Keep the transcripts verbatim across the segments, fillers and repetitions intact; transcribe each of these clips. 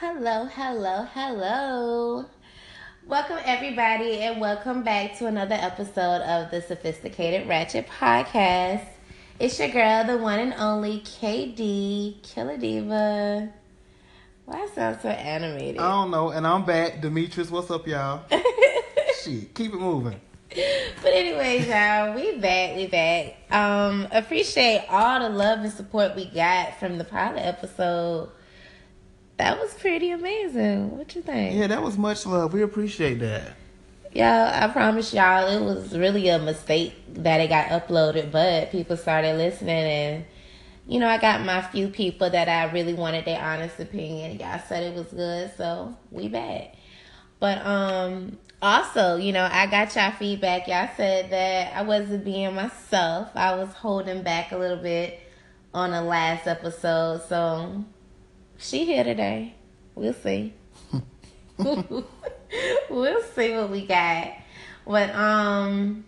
Hello, hello, hello. Welcome, everybody, and welcome back to another episode of the Sophisticated Ratchet Podcast. It's your girl, the one and only K D, Killer Diva. Why sound so animated? I don't know, and I'm back. Demetrius, what's up, y'all? Shit, keep it moving. But anyways, y'all, we back, we back. Um, appreciate all the love and support we got from the pilot episode. That was pretty amazing. What you think? Yeah, that was much love. We appreciate that. Yeah, I promise y'all it was really a mistake that it got uploaded, but people started listening, and you know, I got my few people that I really wanted their honest opinion. Y'all said it was good, so we back. But um also, you know, I got y'all feedback. Y'all said that I wasn't being myself. I was holding back a little bit on the last episode, so she here today. We'll see. We'll see what we got. But, um,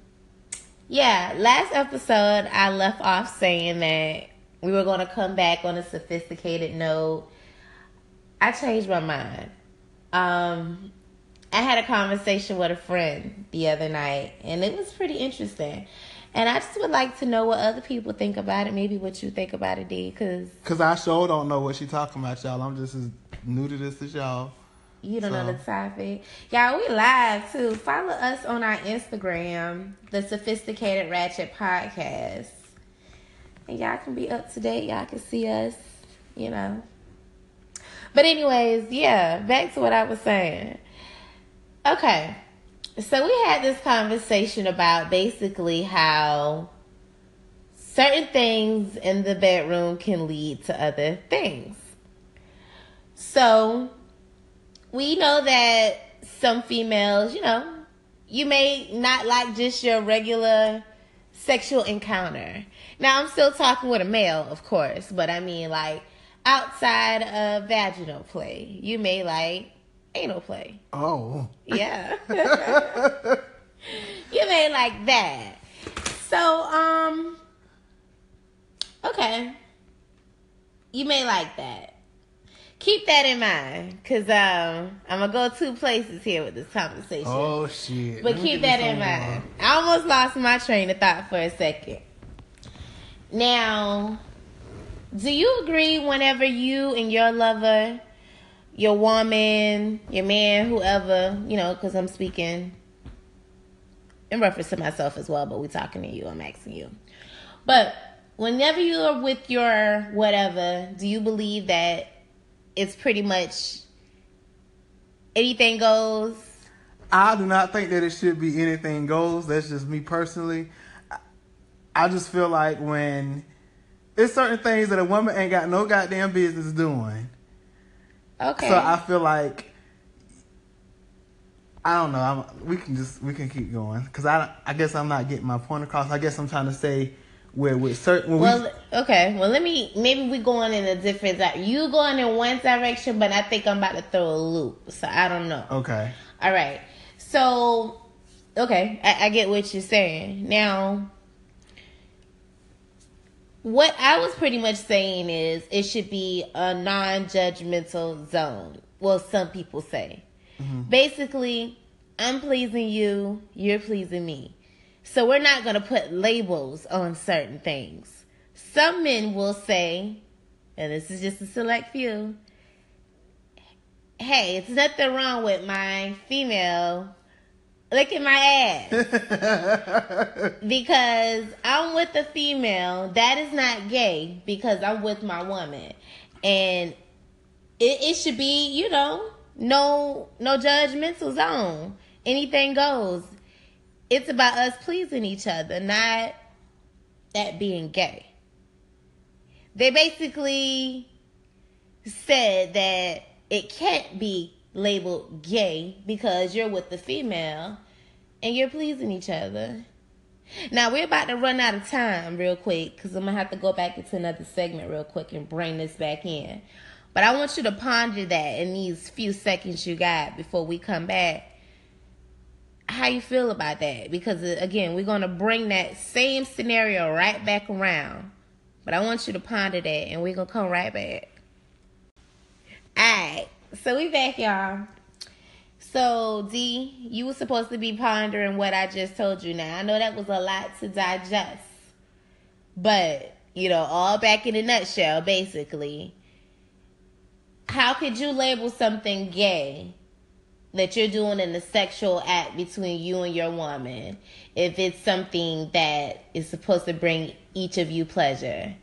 yeah, last episode I left off saying that we were going to come back on a sophisticated note. I changed my mind. Um, I had a conversation with a friend the other night, and it was pretty interesting. And I just would like to know what other people think about it. Maybe what you think about it, Dee. Because Cause I sure don't know what she's talking about, y'all. I'm just as new to this as y'all. You don't so. know the topic. Y'all, we live, too. Follow us on our Instagram, the Sophisticated Ratchet Podcast. And y'all can be up to date. Y'all can see us, you know. But anyways, yeah, back to what I was saying. Okay. So we had this conversation about basically how certain things in the bedroom can lead to other things. So we know that some females, you know, you may not like just your regular sexual encounter. Now, I'm still talking with a male, of course, but I mean, like, outside of vaginal play, you may like anal play. Oh. Yeah. You may like that. So, um, okay. You may like that. Keep that in mind, because um, I'm going to go two places here with this conversation. Oh, shit. But keep that in mind. About. I almost lost my train of thought for a second. Now, do you agree whenever you and your lover, your woman, your man, whoever, you know, because I'm speaking in reference to myself as well, but we're talking to you, I'm asking you. But whenever you are with your whatever, do you believe that it's pretty much anything goes? I do not think that it should be anything goes. That's just me personally. I just feel like when it's certain things that a woman ain't got no goddamn business doing. Okay. So I feel like, I don't know, I'm, we can just, we can keep going. Because I, I guess I'm not getting my point across. I guess I'm trying to say where with certain... Well, we, okay. Well, let me, maybe we're going in a different direction. You going in one direction, but I think I'm about to throw a loop. So I don't know. Okay. All right. So, okay. I, I get what you're saying. Now, what I was pretty much saying is it should be a non-judgmental zone. Well, some people say. Mm-hmm. Basically, I'm pleasing you, you're pleasing me. So we're not going to put labels on certain things. Some men will say, and this is just a select few, hey, it's nothing wrong with my female. Look at my ass. Because I'm with a female. That is not gay because I'm with my woman. And it, it should be, you know, no no judgmental zone. Anything goes. It's about us pleasing each other, not that being gay. They basically said that it can't be labeled gay because you're with the female and you're pleasing each other. Now, we're about to run out of time real quick because I'm going to have to go back into another segment real quick and bring this back in. But I want you to ponder that in these few seconds you got before we come back. How you feel about that? Because, again, we're going to bring that same scenario right back around. But I want you to ponder that, and we're going to come right back. All right. So we back, y'all. So, Dee, you were supposed to be pondering what I just told you. Now, I know that was a lot to digest. But, you know, all back in a nutshell, basically. How could you label something gay that you're doing in a sexual act between you and your woman if it's something that is supposed to bring each of you pleasure?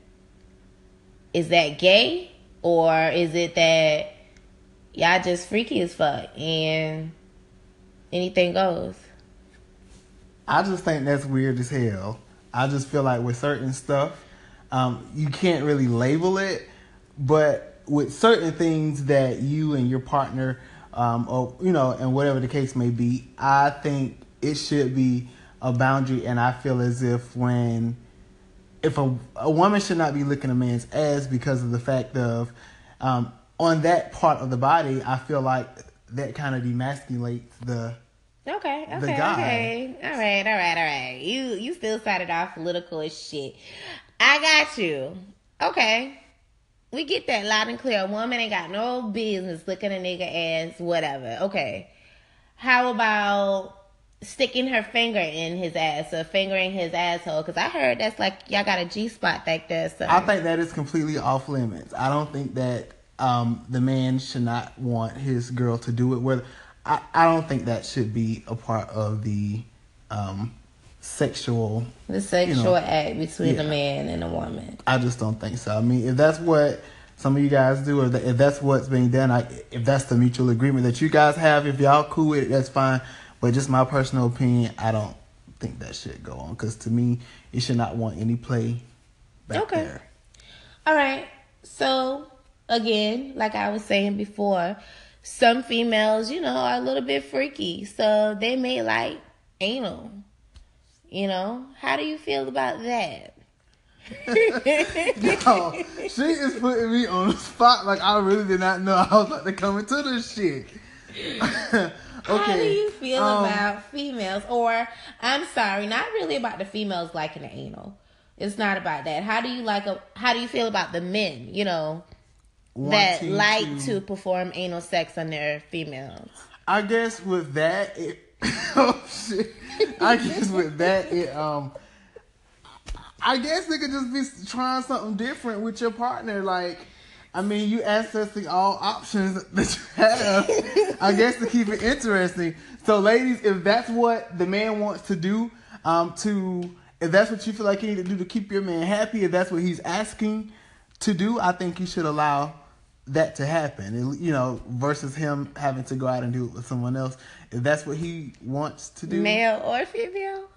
Is that gay? Or is it that y'all just freaky as fuck and anything goes? I just think that's weird as hell. I just feel like with certain stuff, um, you can't really label it. But with certain things that you and your partner, um, or, you know, and whatever the case may be, I think it should be a boundary. And I feel as if when, if a, a woman should not be licking a man's ass because of the fact of, um, on that part of the body, I feel like that kind of demasculates the okay, okay, the guy. Okay. All right, all right, all right. You you still started off political as shit. I got you. Okay, we get that loud and clear. A woman ain't got no business licking a nigga ass, whatever. Okay, how about sticking her finger in his ass or fingering his asshole? Because I heard that's like y'all got a G spot back there. So I think that is completely off limits. I don't think that. Um, the man should not want his girl to do it. Whether I, I don't think that should be a part of the um, sexual... The sexual you know, act between yeah. a man and a woman. I just don't think so. I mean, if that's what some of you guys do, or the, if that's what's being done, I, if that's the mutual agreement that you guys have, if y'all cool with it, that's fine. But just my personal opinion, I don't think that should go on. Because to me, you should not want any play back okay. there. All right. So... Again, like I was saying before, some females, you know, are a little bit freaky. So they may like anal, you know. How do you feel about that? No, she is putting me on the spot. Like, I really did not know I was about to come into this shit. Okay. How do you feel um, about females? Or, I'm sorry, not really about the females liking the anal. It's not about that. How do you like a, how do you feel about the men, you know? That like to, to perform anal sex on their females. I guess with that, it, oh shit. I guess with that, it um, I guess they could just be trying something different with your partner. Like, I mean, you accessing all options that you have. I guess to keep it interesting. So, ladies, if that's what the man wants to do, um, to if that's what you feel like you need to do to keep your man happy, if that's what he's asking to do, I think you should allow that to happen, you know, versus him having to go out and do it with someone else. If that's what he wants to do, male or female.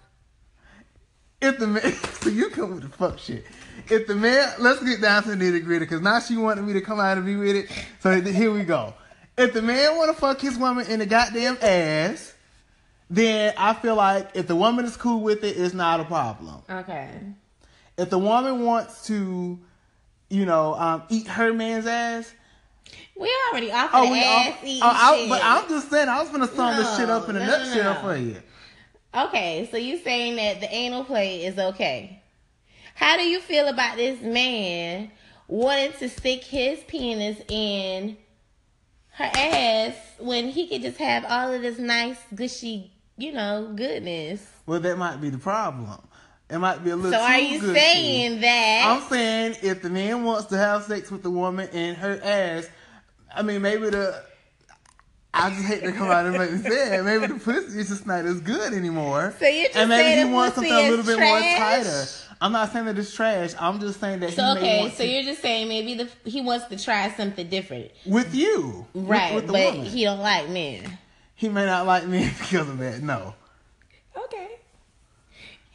If the man, so you come with the fuck shit. If the man, let's get down to the nitty gritty, because now she wanted me to come out and be with it. So here we go. If the man want to fuck his woman in the goddamn ass, then I feel like if the woman is cool with it, it's not a problem. Okay. If the woman wants to, you know, um, eat her man's ass. We already off oh, the ass eating oh, shit. I, but I'm just saying, I was going to sum no, this shit up in a no, nutshell no. for you. Okay, so you saying that the anal play is okay. How do you feel about this man wanting to stick his penis in her ass when he could just have all of this nice, gushy, you know, goodness? Well, that might be the problem. It might be a little So are you saying that? I'm saying if the man wants to have sex with the woman and her ass, I mean, maybe the... I just hate to come out and make me say it. Maybe the pussy is just not as good anymore. So you're just saying the pussy is trash? And maybe he wants something a little bit more tighter. I'm not saying that it's trash. I'm just saying that he may want to... Okay, so you're just saying maybe the, he wants to try something different. With you. Right, with, with but woman. He don't like men. He may not like men because of that, no. Okay.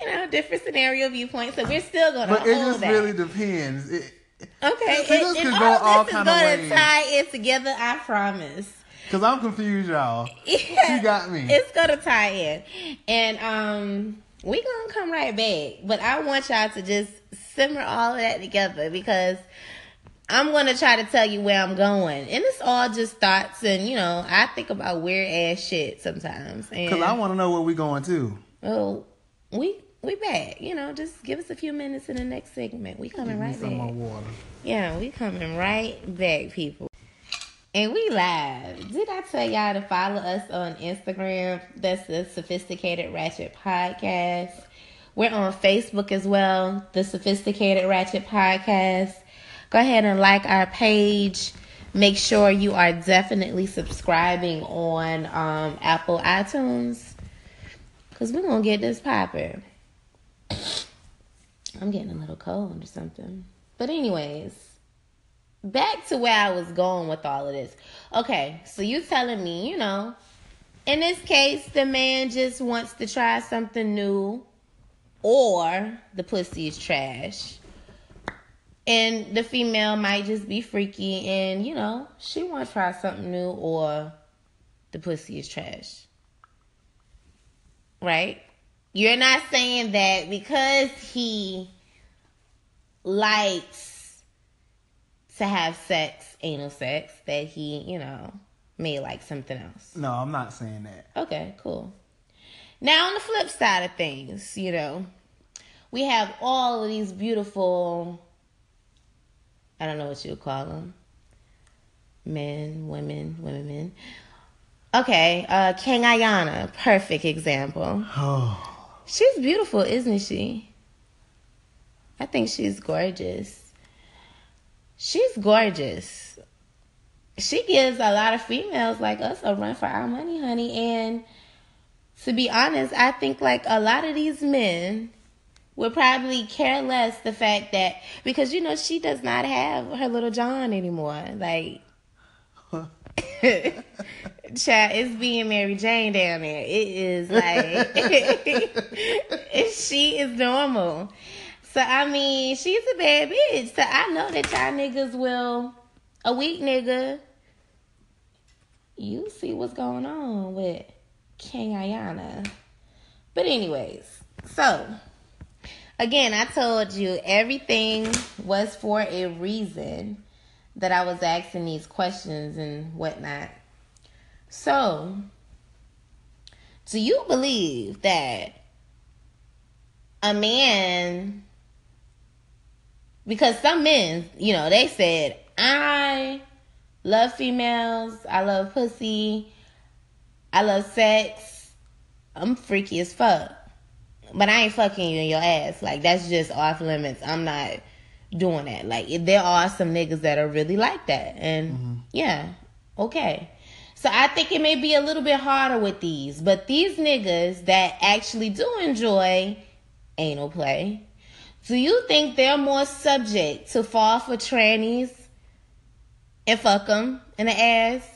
You know, different scenario viewpoint, so we're still going to hold that. But it just that. really depends. It, okay, it, it, it and all, all this is going to tie it together, I promise. Because I'm confused, y'all. Yeah, she got me. It's going to tie in. And um, we're going to come right back. But I want y'all to just simmer all of that together because I'm going to try to tell you where I'm going. And it's all just thoughts and, you know, I think about weird-ass shit sometimes. Because I want to know where we're going to. Oh, we... We back, you know, just give us a few minutes in the next segment. We coming right back. Yeah, we coming right back, people. And we live. Did I tell y'all to follow us on Instagram? That's the Sophisticated Ratchet Podcast. We're on Facebook as well, the Sophisticated Ratchet Podcast. Go ahead and like our page. Make sure you are definitely subscribing on um, Apple iTunes, because we're going to get this popping. I'm getting a little cold or something. But anyways, back to where I was going with all of this. Okay, so you telling me, you know, in this case, the man just wants to try something new, or the pussy is trash, and the female might just be freaky and, you know, she want to try something new, or the pussy is trash. Right? You're not saying that because he likes to have sex, anal sex, that he, you know, may like something else. No, I'm not saying that. Okay, cool. Now, on the flip side of things, you know, we have all of these beautiful, I don't know what you would call them, men, women, women, men. Okay, uh, King Ayana, perfect example. Oh. She's beautiful, isn't she? I think she's gorgeous. She's gorgeous. She gives a lot of females like us a run for our money, honey. And to be honest, I think like a lot of these men would probably care less the fact that, because, you know, she does not have her little John anymore. Like, child, it's being Mary Jane down there. It is like, she is normal. So, I mean, she's a bad bitch. So, I know that y'all niggas will, a weak nigga, you see what's going on with King Ayana. But anyways, so, again, I told you everything was for a reason that I was asking these questions and whatnot. So, do you believe that a man... Because some men, you know, they said, I love females, I love pussy, I love sex, I'm freaky as fuck, but I ain't fucking you in your ass. Like, that's just off limits. I'm not doing that. Like, there are some niggas that are really like that. And, mm-hmm. yeah, okay. So I think it may be a little bit harder with these. But these niggas that actually do enjoy anal play, do you think they're more subject to fall for trannies and fuck them in the ass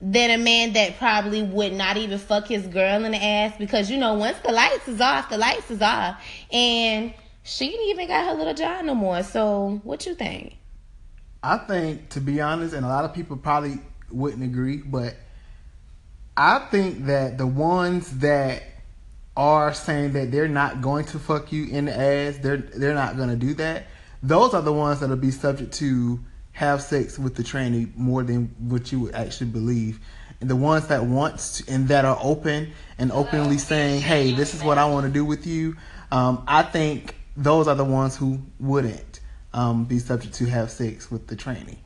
than a man that probably would not even fuck his girl in the ass? Because, you know, once the lights is off, the lights is off. And she ain't even got her little job no more. So what you think? I think, to be honest, and a lot of people probably wouldn't agree, but I think that the ones that are saying that they're not going to fuck you in the ass, they're they're not going to do that, those are the ones that'll be subject to have sex with the tranny more than what you would actually believe. And the ones that wants to, and that are open and openly saying, hey, this is what I want to do with you, um, I think those are the ones who wouldn't um, be subject to have sex with the tranny.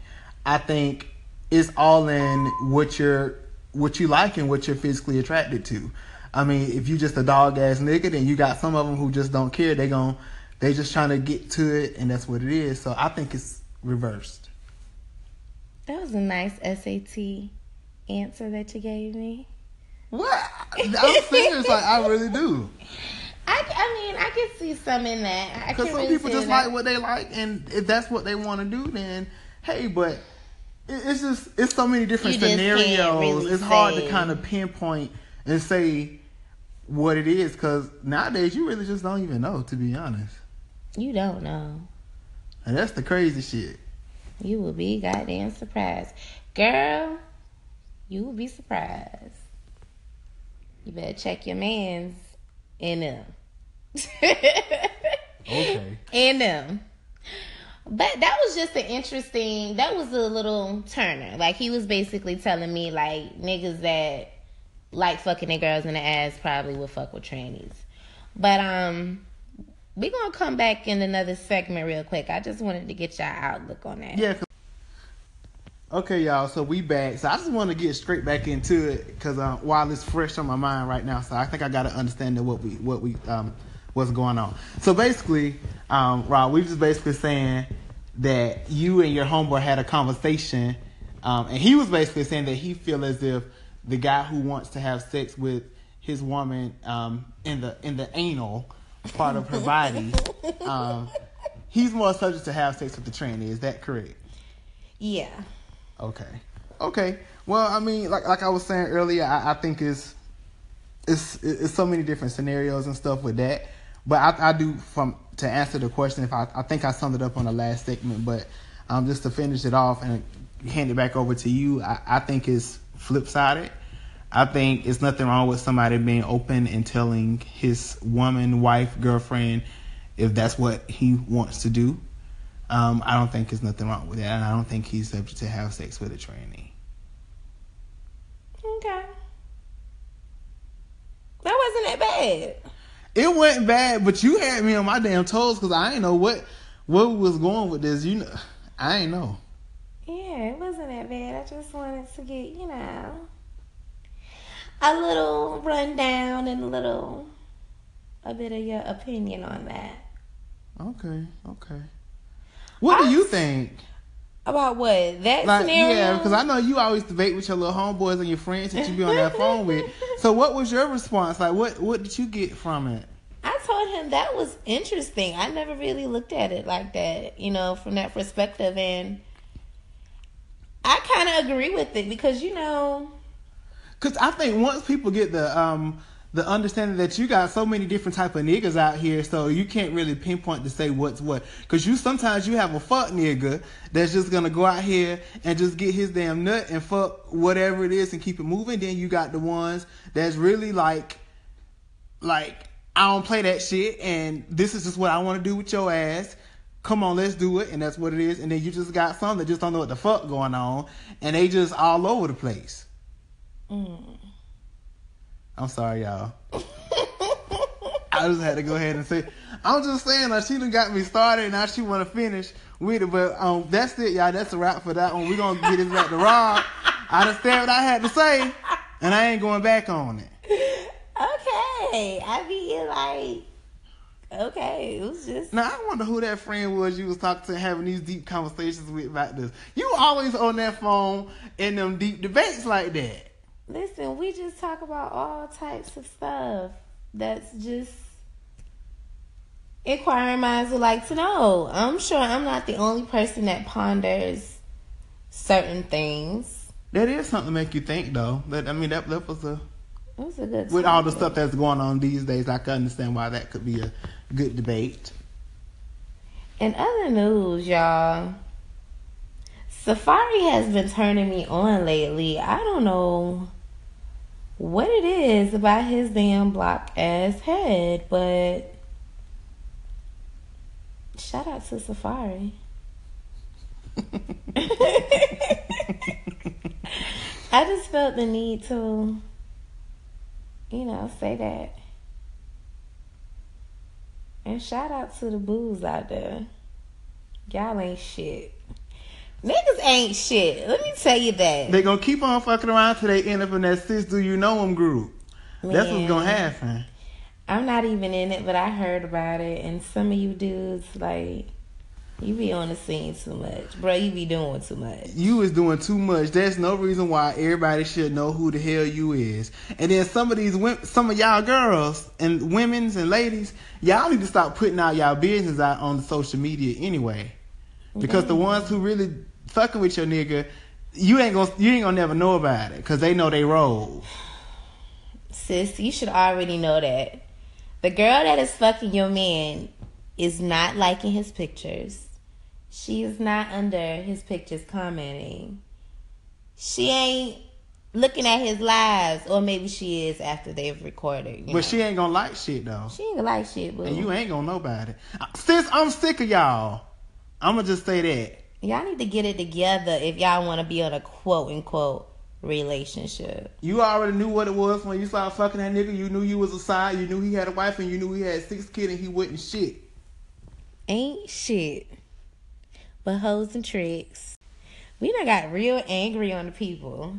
I think it's all in what you're, what you like and what you're physically attracted to. I mean, if you just a dog ass nigga, then you got some of them who just don't care. They gon' they just trying to get to it, and that's what it is. So I think it's reversed. That was a nice S A T answer that you gave me. What? I'm serious. Like, I really do. I, I mean, I can see some in that. Because some really people just like what they like, and if that's what they want to do, then hey, but it's just it's so many different scenarios. Really, it's hard to kind of pinpoint and say what it is, because nowadays you really just don't even know, to be honest. You don't know, and that's the crazy shit. You will be goddamn surprised, girl. You will be surprised. You better check your man's and them. Okay. And them. But that was just an interesting, that was a little turner. Like, he was basically telling me, like, niggas that like fucking the girls in the ass probably would fuck with trannies. But um, we're going to come back in another segment real quick. I just wanted to get y'all outlook on that. Yeah, Okay, y'all, so we back. So I just want to get straight back into it because uh, while it's fresh on my mind right now, so I think I got to understand what we, what we, um, what's going on. So basically, um, Rob, we just basically saying that you and your homeboy had a conversation, um, and he was basically saying that he feel as if the guy who wants to have sex with his woman um, in the in the anal part of her body, um, he's more subject to have sex with the tranny. Is that correct? Yeah. Okay. Okay. Well, I mean, like like I was saying earlier, I, I think it's, it's it's so many different scenarios and stuff with that. But I, I do, from to answer the question, if I, I think I summed it up on the last segment, but um, just to finish it off and hand it back over to you, I, I think it's flip-sided. I think it's nothing wrong with somebody being open and telling his woman, wife, girlfriend, if that's what he wants to do. Um, I don't think there's nothing wrong with that, and I don't think he's subject to have sex with a tranny. Okay. That wasn't that bad. It wasn't bad, but you had me on my damn toes because I ain't know what what was going with this. You know, I ain't know. Yeah, it wasn't that bad. I just wanted to get, you know, a little rundown and a little, a bit of your opinion on that. Okay, okay. What do you think? About what? That like, scenario? Yeah, because I know you always debate with your little homeboys and your friends that you be on that phone with. So what was your response? Like, what, what did you get from it? I told him that was interesting. I never really looked at it like that, you know, from that perspective. And I kind of agree with it because, you know... Because I think once people get the... um. the understanding that you got so many different type of niggas out here, so you can't really pinpoint to say what's what. Because you sometimes you have a fuck nigga that's just going to go out here and just get his damn nut and fuck whatever it is and keep it moving. Then you got the ones that's really like, like, I don't play that shit, and this is just what I want to do with your ass. Come on, let's do it, and that's what it is. And then you just got some that just don't know what the fuck going on, and they just all over the place. Mm. I'm sorry, y'all. I just had to go ahead and say, I'm just saying, like, she done got me started, and now she want to finish with it. But um, that's it, y'all. That's a wrap for that one. We're going to get this back to Rob. I done said what I had to say, and I ain't going back on it. Okay. I mean, like, okay. It was just... Now, I wonder who that friend was you was talking to, having these deep conversations with about this. You always on that phone in them deep debates like that. Listen, we just talk about all types of stuff that's just inquiring minds would like to know. I'm sure I'm not the only person that ponders certain things. That is something to make you think, though. That I mean, that, that was a... It was a good... With all the stuff that's going on these days, I can understand why that could be a good debate. And other news, y'all... Safari has been turning me on lately. I don't know what it is about his damn block ass head, but shout out to Safari. I just felt the need to, you know, say that. And shout out to the boos out there. Y'all ain't shit. Niggas ain't shit. Let me tell you that. They gonna keep on fucking around till they end up in that sis do you know them group. Man, that's what's gonna happen. I'm not even in it, but I heard about it. And some of you dudes, like, you be on the scene too much. Bro, you be doing too much. You is doing too much. There's no reason why everybody should know who the hell you is. And then some of these, some of y'all girls and women's and ladies, y'all need to stop putting out y'all business out on the social media anyway. Because mm-hmm. the ones who really... fucking with your nigga, you ain't gonna you ain't gonna never know about it because they know they roll. Sis, you should already know that the girl that is fucking your man is not liking his pictures. She is not under his pictures commenting. She ain't looking at his lives, or maybe she is after they've recorded. But know? She ain't gonna like shit though. She ain't gonna like shit, boo. And you ain't gonna know about it. Sis, I'm sick of y'all. I'm gonna just say that. Y'all need to get it together if y'all want to be on a quote-unquote relationship. You already knew what it was when you started fucking that nigga. You knew you was a side. You knew he had a wife and you knew he had six kids and he wasn't shit. Ain't shit. But hoes and tricks. We done got real angry on the people.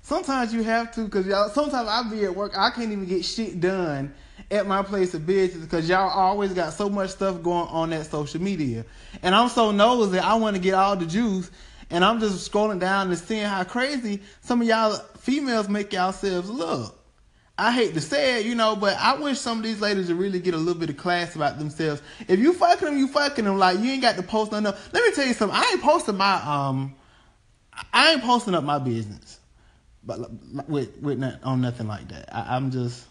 Sometimes you have to, because y'all, sometimes I be at work, I can't even get shit done at my place of business because y'all always got so much stuff going on that social media. And I'm so nosy, I want to get all the juice. And I'm just scrolling down and seeing how crazy some of y'all females make yourselves look. I hate to say it, you know, but I wish some of these ladies would really get a little bit of class about themselves. If you fucking them, you fucking them. Like, you ain't got to post nothing up. Let me tell you something. I ain't posting my, um, I ain't posting up my business. But with, with not, on nothing like that. I, I'm just,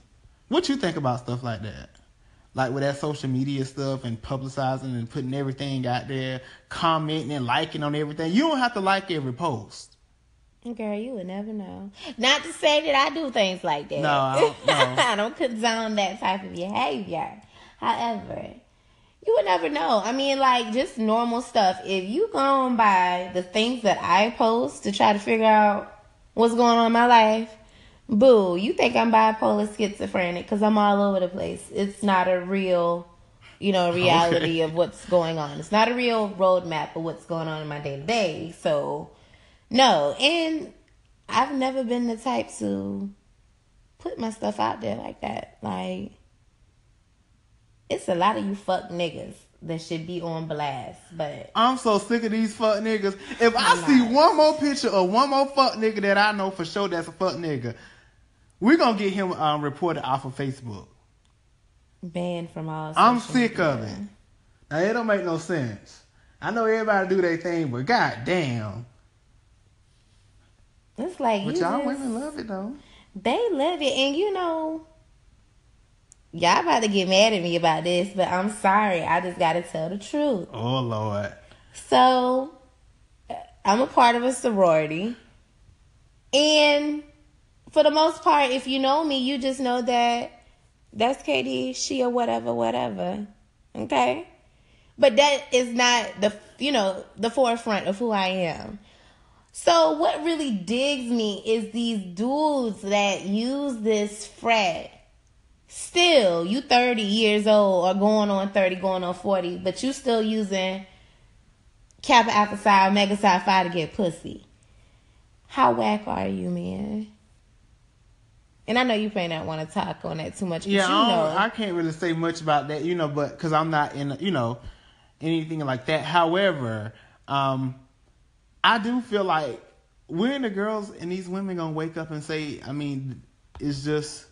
what you think about stuff like that? Like with that social media stuff and publicizing and putting everything out there, commenting and liking on everything. You don't have to like every post. Girl, you would never know. Not to say that I do things like that. No, I don't, no. I don't condone that type of behavior. However, you would never know. I mean, like, just normal stuff. If you go by the things that I post to try to figure out what's going on in my life, boo, you think I'm bipolar schizophrenic because I'm all over the place. It's not a real, you know, reality okay. of what's going on. It's not a real roadmap of what's going on in my day-to-day. So, no. And I've never been the type to put my stuff out there like that. Like, it's a lot of you fuck niggas that should be on blast, but I'm so sick of these fuck niggas. If I nice. see one more picture of one more fuck nigga that I know for sure that's a fuck nigga, we're going to get him um, reported off of Facebook. Banned from all I'm sick media. of it. Now, it don't make no sense. I know everybody do their thing, but goddamn. It's like, but you y'all just, women love it, though. They love it, and you know, y'all about to get mad at me about this, but I'm sorry. I just got to tell the truth. Oh, Lord. So, I'm a part of a sorority. And for the most part, if you know me, you just know that that's K D, she or whatever, whatever. Okay? But that is not the, you know, the forefront of who I am. So, what really digs me is these dudes that use this frat. Still, you thirty years old or going on thirty, going on forty, but you still using Kappa Alpha Psi, Omega Psi Phi to get pussy. How whack are you, man? And I know you may not want to talk on that too much. Yeah, you know, I, I can't really say much about that, you know, but because I'm not in, you know, anything like that. However, um, I do feel like when the girls and these women gonna wake up and say, I mean, it's just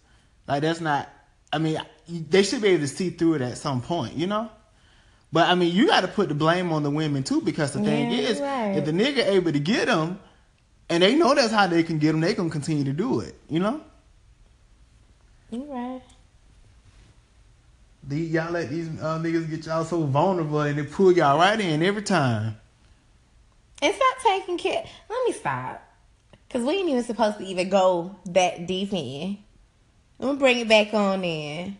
like that's not. I mean, they should be able to see through it at some point, you know? But, I mean, you got to put the blame on the women, too, because the thing yeah, is, right. if the nigga able to get them, and they know that's how they can get them, they going to continue to do it, you know? You right. The, y'all let these uh, niggas get y'all so vulnerable, and they pull y'all right in every time. It's not taking care. Let me stop. Because we ain't even supposed to even go that deep in. I'm going to bring it back on in.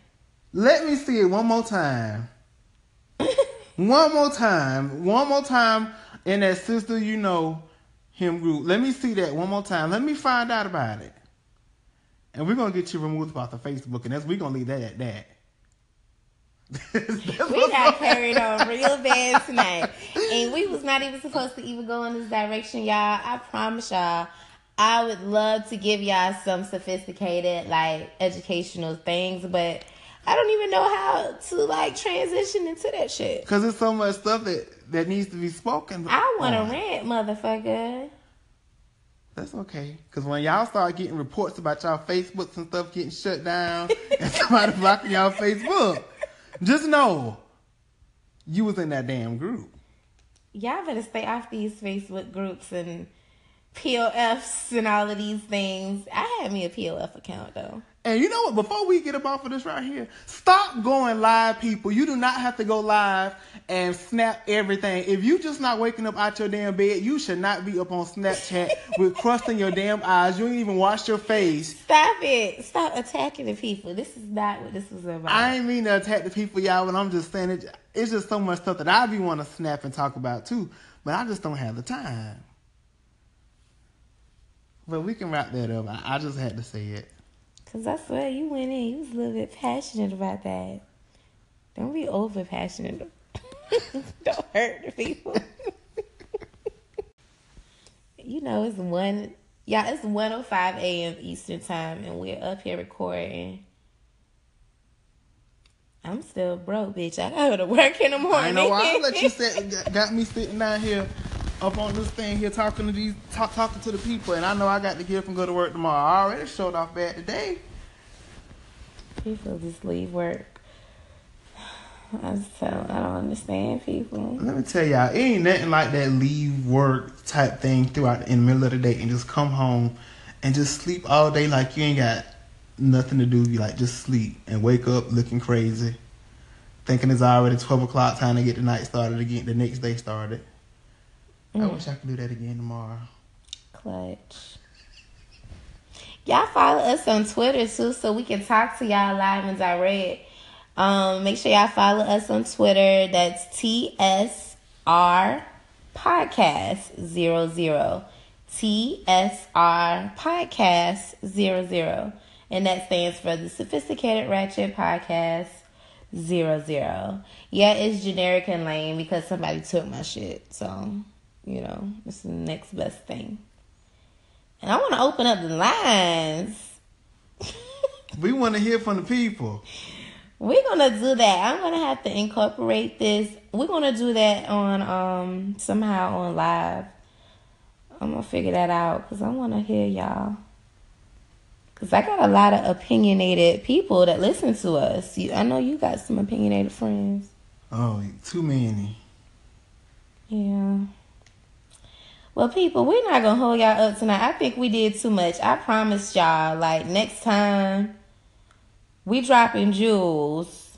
Let me see it one more time. one more time. One more time in that sister you know him group. Let me see that one more time. Let me find out about it. And we're going to get you removed off the Facebook. And that's we're going to leave that at that. We got carried on real bad tonight. And we was not even supposed to even go in this direction, y'all. I promise y'all. I would love to give y'all some sophisticated, like, educational things, but I don't even know how to, like, transition into that shit. Because there's so much stuff that, that needs to be spoken. I want to rant, motherfucker. That's okay. Because when y'all start getting reports about y'all Facebooks and stuff getting shut down and somebody blocking y'all Facebook, just know you was in that damn group. Y'all better stay off these Facebook groups and P O Fs and all of these things. I had me a P O F account, though. And you know what? Before we get up off of this right here, stop going live, people. You do not have to go live and snap everything. If you just not waking up out your damn bed, you should not be up on Snapchat with crust in your damn eyes. You ain't even wash your face. Stop it. Stop attacking the people. This is not what this was about. I ain't mean to attack the people, y'all, but I'm just saying it, it's just so much stuff that I be want to snap and talk about, too. But I just don't have the time. But we can wrap that up. I, I just had to say it. Because I swear you went in. You was a little bit passionate about that. Don't be over passionate. Don't hurt the people. you know, it's one, yeah, it's one oh five a.m. Eastern time, and we're up here recording. I'm still broke, bitch. I gotta go to work in the morning. I know. I let you sit. Got me sitting down here, up on this thing here, talking to these, talk, talking to the people, and I know I got to get up and go to work tomorrow. I already showed off bad today. People just leave work. I just tell, I don't understand people. Let me tell y'all, it ain't nothing like that leave work type thing throughout in the middle of the day and just come home and just sleep all day like you ain't got nothing to do. You like just sleep and wake up looking crazy, thinking it's already twelve o'clock, time to get the night started again, the next day started. Mm. I wish I could do that again tomorrow. Clutch. Y'all follow us on Twitter too, so we can talk to y'all live and direct. Um, make sure y'all follow us on Twitter. That's T S R Podcast Zero Zero. T S R Podcast Zero Zero. And that stands for the Sophisticated Ratchet Podcast Zero Zero. Yeah, it's generic and lame because somebody took my shit. So, you know, it's the next best thing. And I want to open up the lines. We want to hear from the people. We're going to do that. I'm going to have to incorporate this. We're going to do that on um somehow on live. I'm going to figure that out because I want to hear y'all. Because I got a lot of opinionated people that listen to us. You, I know you got some opinionated friends. Oh, too many. Yeah. Well, people, we're not going to hold y'all up tonight. I think we did too much. I promise y'all, like, next time, we dropping jewels.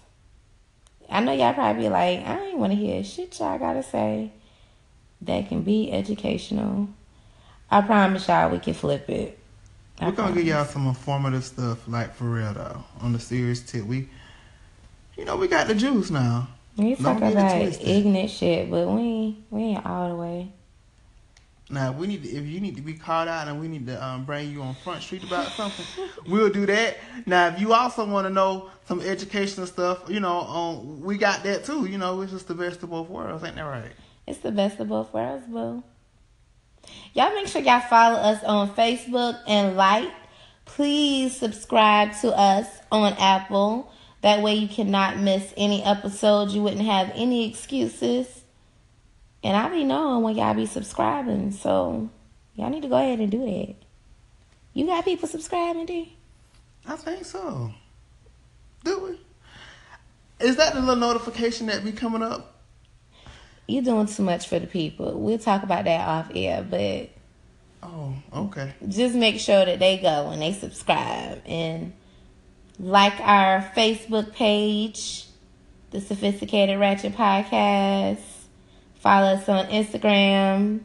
I know y'all probably be like, I ain't want to hear shit y'all got to say that can be educational. I promise y'all we can flip it. I We're going to give y'all some informative stuff, like, for real, though, on the serious tip. We, you know, we got the juice now. You talk about ignorant shit, but we ain't, we ain't all the way. Now, we need to, if you need to be called out and we need to um, bring you on Front Street about something, we'll do that. Now, if you also want to know some educational stuff, you know, um, we got that too. You know, it's just the best of both worlds. Ain't that right? It's the best of both worlds, boo. Y'all make sure y'all follow us on Facebook and like. Please subscribe to us on Apple. That way you cannot miss any episodes. You wouldn't have any excuses. And I be knowing when y'all be subscribing, so y'all need to go ahead and do that. You got people subscribing, D? I think so. Do we? Is that the little notification that be coming up? You're doing too much for the people. We'll talk about that off air, but... Oh, okay. Just make sure that they go and they subscribe. And like our Facebook page, the Sophisticated Ratchet Podcast. Follow us on Instagram,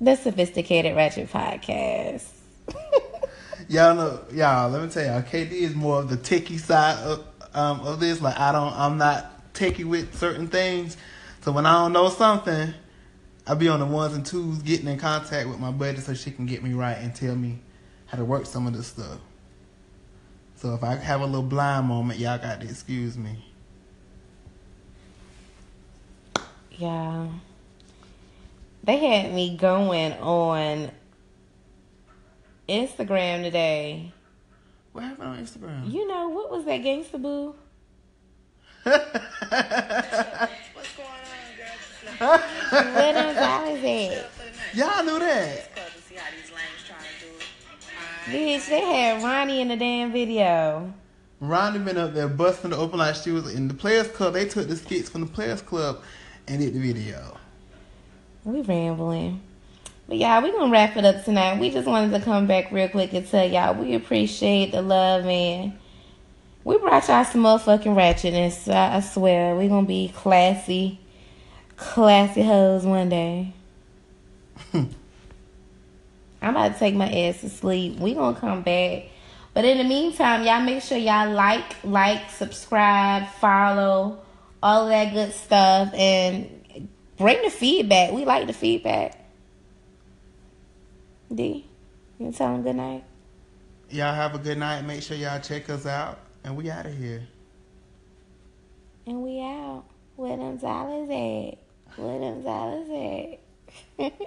the Sophisticated Ratchet Podcast. Y'all know, y'all, let me tell y'all, K D is more of the techie side of, um, of this. Like, I don't, I'm not techie with certain things. So when I don't know something, I'll be on the ones and twos getting in contact with my buddy so she can get me right and tell me how to work some of this stuff. So if I have a little blind moment, y'all got to excuse me. Yeah, they had me going on Instagram today. What happened on Instagram? You know, what was that gangsta boo? What's going on, girl? Where them dollars at? Y'all knew that. Bitch, they had Ronnie in the damn video. Ronnie been up there busting it open like she was in the Players Club. They took the skits from the Players Club. And did the video. We rambling. But y'all, we gonna wrap it up tonight. We just wanted to come back real quick and tell y'all we appreciate the love, man. We brought y'all some motherfucking ratchetness. I, I swear, we gonna be classy, classy hoes one day. I'm about to take my ass to sleep. We gonna come back. But in the meantime, y'all make sure y'all like, like, subscribe, follow, all of that good stuff, and bring the feedback. We like the feedback. D, you tell them good night. Y'all have a good night. Make sure y'all check us out, and we out of here. And we out. Where them dollars at? Where them dollars at?